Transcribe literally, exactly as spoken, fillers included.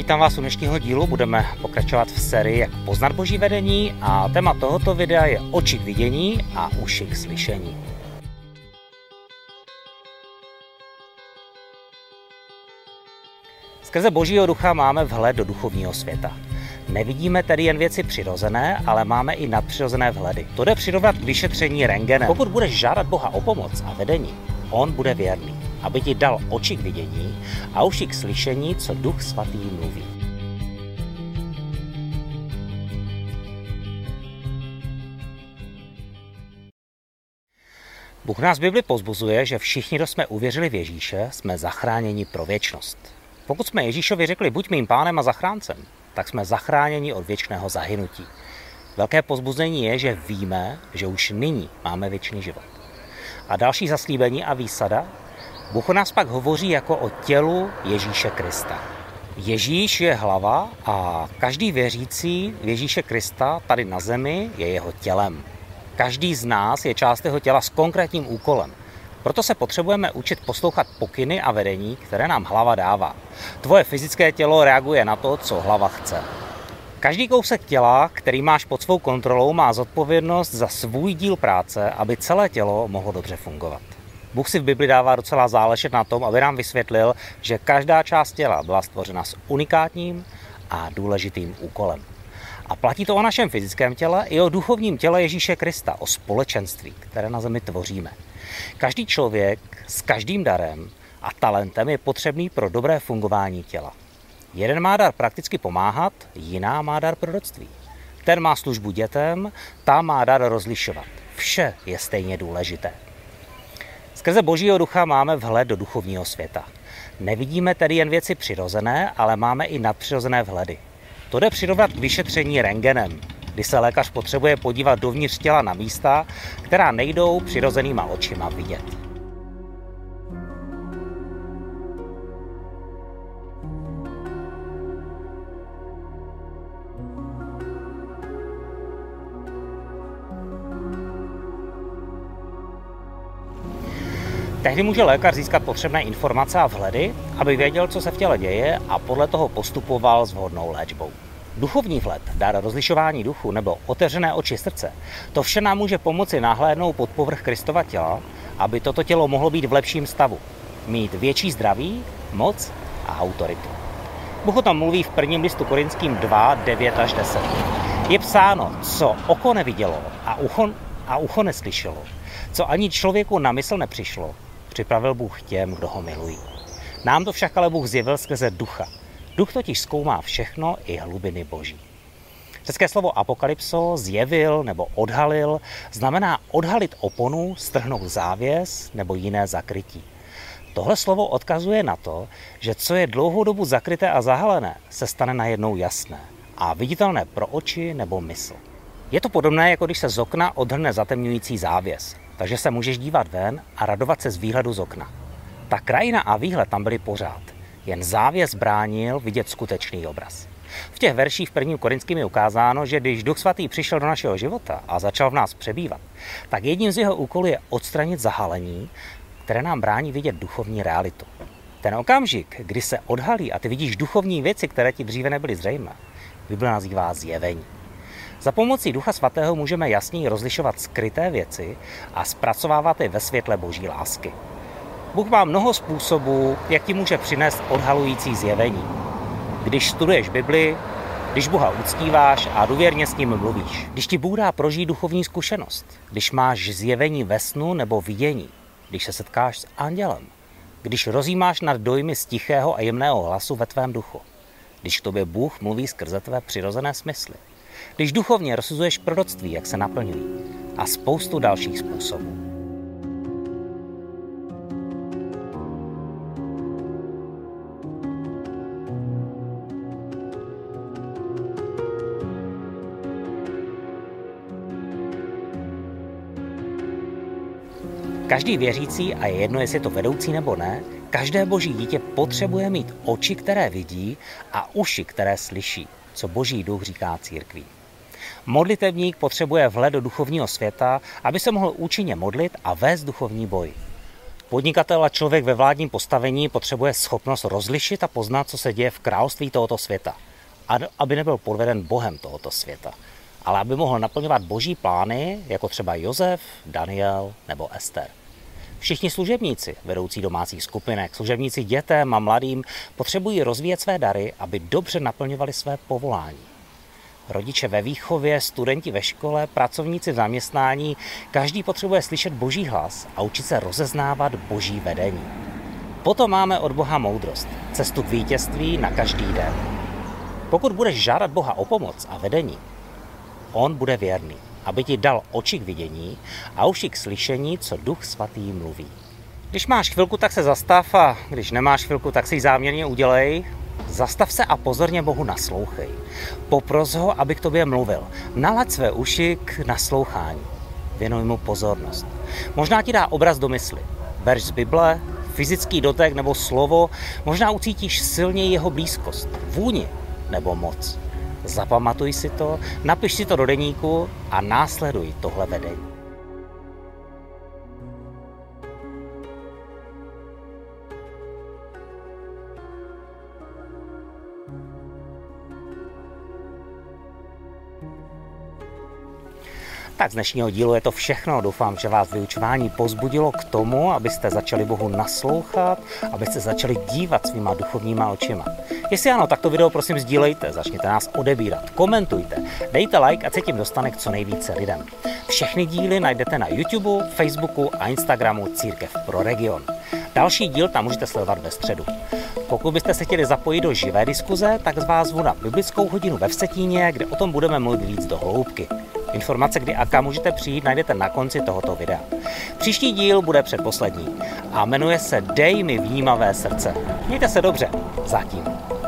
Vítám vás u dnešního dílu, budeme pokračovat v sérii Jak poznat Boží vedení a téma tohoto videa je oči k vidění a uši k slyšení. Skrze Božího ducha máme vhled do duchovního světa. Nevidíme tedy jen věci přirozené, ale máme i nadpřirozené vhledy. To jde přirovnat k vyšetření rentgenem. Pokud budeš žádat Boha o pomoc a vedení, on bude věrný, aby ti dal oči k vidění a uši k slyšení, co Duch Svatý mluví. Bůh nás v Bibli povzbuzuje, že všichni, kdo jsme uvěřili v Ježíše, jsme zachráněni pro věčnost. Pokud jsme Ježíšovi řekli, buď mým pánem a zachráncem, tak jsme zachráněni od věčného zahynutí. Velké povzbuzení je, že víme, že už nyní máme věčný život. A další zaslíbení a výsada? Bůh o nás pak hovoří jako o tělu Ježíše Krista. Ježíš je hlava a každý věřící v Ježíše Krista tady na zemi je jeho tělem. Každý z nás je část jeho těla s konkrétním úkolem. Proto se potřebujeme učit poslouchat pokyny a vedení, které nám hlava dává. Tvoje fyzické tělo reaguje na to, co hlava chce. Každý kousek těla, který máš pod svou kontrolou, má zodpovědnost za svůj díl práce, aby celé tělo mohlo dobře fungovat. Bůh si v Bibli dává docela záležet na tom, aby nám vysvětlil, že každá část těla byla stvořena s unikátním a důležitým úkolem. A platí to o našem fyzickém těle i o duchovním těle Ježíše Krista, o společenství, které na zemi tvoříme. Každý člověk s každým darem a talentem je potřebný pro dobré fungování těla. Jeden má dar prakticky pomáhat, jiná má dar proroctví. Ten má službu dětem, ta má dar rozlišovat. Vše je stejně důležité. Skrze Božího ducha máme vhled do duchovního světa. Nevidíme tedy jen věci přirozené, ale máme i nadpřirozené vhledy. To jde přirovnat k vyšetření rentgenem, kdy se lékař potřebuje podívat dovnitř těla na místa, která nejdou přirozenýma očima vidět. Tehdy může lékař získat potřebné informace a vhledy, aby věděl, co se v těle děje a podle toho postupoval s vhodnou léčbou. Duchovní vhled, dar rozlišování duchu nebo otevřené oči srdce, to vše nám může pomoci nahlédnout pod povrch Kristova těla, aby toto tělo mohlo být v lepším stavu, mít větší zdraví, moc a autoritu. Bůh o tom mluví v prvním listu Korinským dva, devět až deset. Je psáno, co oko nevidělo a ucho, a ucho neslyšelo, co ani člověku na mysl nepřišlo, připravil Bůh těm, kdo ho milují. Nám to však ale Bůh zjevil skrze ducha. Duch totiž zkoumá všechno, i hlubiny Boží. České slovo apokalypso, zjevil nebo odhalil, znamená odhalit oponu, strhnout závěs nebo jiné zakrytí. Tohle slovo odkazuje na to, že co je dlouhou dobu zakryté a zahalené, se stane najednou jasné a viditelné pro oči nebo mysl. Je to podobné, jako když se z okna odhrne zatemňující závěs, takže se můžeš dívat ven a radovat se z výhledu z okna. Ta krajina a výhled tam byly pořád, jen závěs bránil vidět skutečný obraz. V těch verších v prvním Korinským je ukázáno, že když Duch Svatý přišel do našeho života a začal v nás přebývat, tak jedním z jeho úkolů je odstranit zahalení, které nám brání vidět duchovní realitu. Ten okamžik, kdy se odhalí a ty vidíš duchovní věci, které ti dříve nebyly zřejmé, Bible nazývá zjevení. Za pomocí Ducha Svatého můžeme jasněji rozlišovat skryté věci a zpracovávat je ve světle Boží lásky. Bůh má mnoho způsobů, jak ti může přinést odhalující zjevení. Když studuješ Bibli, když Boha uctíváš a důvěrně s ním mluvíš, když ti Bůh dá prožít duchovní zkušenost, když máš zjevení ve snu nebo vidění, když se setkáš s andělem, když rozjímáš nad dojmy z tichého a jemného hlasu ve tvém duchu, když k tobě Bůh mluví skrze tvé přirozené smysly, když duchovně rozsuzuješ proroctví, jak se naplňují, a spoustu dalších způsobů. Každý věřící, a je jedno, jestli je to vedoucí nebo ne, každé Boží dítě potřebuje mít oči, které vidí, a uši, které slyší, co Boží duch říká církví. Modlitevník potřebuje vhled do duchovního světa, aby se mohl účinně modlit a vést duchovní boj. Podnikatel a člověk ve vládním postavení potřebuje schopnost rozlišit a poznat, co se děje v království tohoto světa. A aby nebyl podveden bohem tohoto světa, ale aby mohl naplňovat boží plány, jako třeba Josef, Daniel nebo Ester. Všichni služebníci, vedoucí domácích skupinek, služebníci dětem a mladým, potřebují rozvíjet své dary, aby dobře naplňovali své povolání. Rodiče ve výchově, studenti ve škole, pracovníci v zaměstnání, každý potřebuje slyšet boží hlas a učit se rozeznávat boží vedení. Potom máme od Boha moudrost, cestu k vítězství na každý den. Pokud budeš žádat Boha o pomoc a vedení, on bude věrný, aby ti dal oči k vidění a uši k slyšení, co Duch Svatý mluví. Když máš chvilku, tak se zastav, a když nemáš chvilku, tak si ji záměrně udělej. Zastav se a pozorně Bohu naslouchej. Popros ho, aby k tobě mluvil. Nalaď své uši k naslouchání. Věnuj mu pozornost. Možná ti dá obraz do mysli. Verš z Bible, fyzický dotek nebo slovo. Možná ucítíš silněji jeho blízkost, vůni nebo moc. Zapamatuj si to, napiš si to do deníku a následuj tohle vedení. Tak z dnešního dílu je to všechno. Doufám, že vás vyučování povzbudilo k tomu, abyste začali Bohu naslouchat, abyste začali dívat svýma duchovníma očima. Jestli ano, tak to video prosím sdílejte, začněte nás odebírat, komentujte, dejte like, ať se tím dostane k co nejvíce lidem. Všechny díly najdete na YouTube, Facebooku a Instagramu Církev pro region. Další díl tam můžete sledovat ve středu. Pokud byste se chtěli zapojit do živé diskuze, tak z vás zvu na biblickou hodinu ve Vsetíně, kde o tom budeme mluvit víc do hloubky. Informace, kdy a kam můžete přijít, najdete na konci tohoto videa. Příští díl bude předposlední a jmenuje se Dej mi vnímavé srdce. Mějte se dobře, zatím.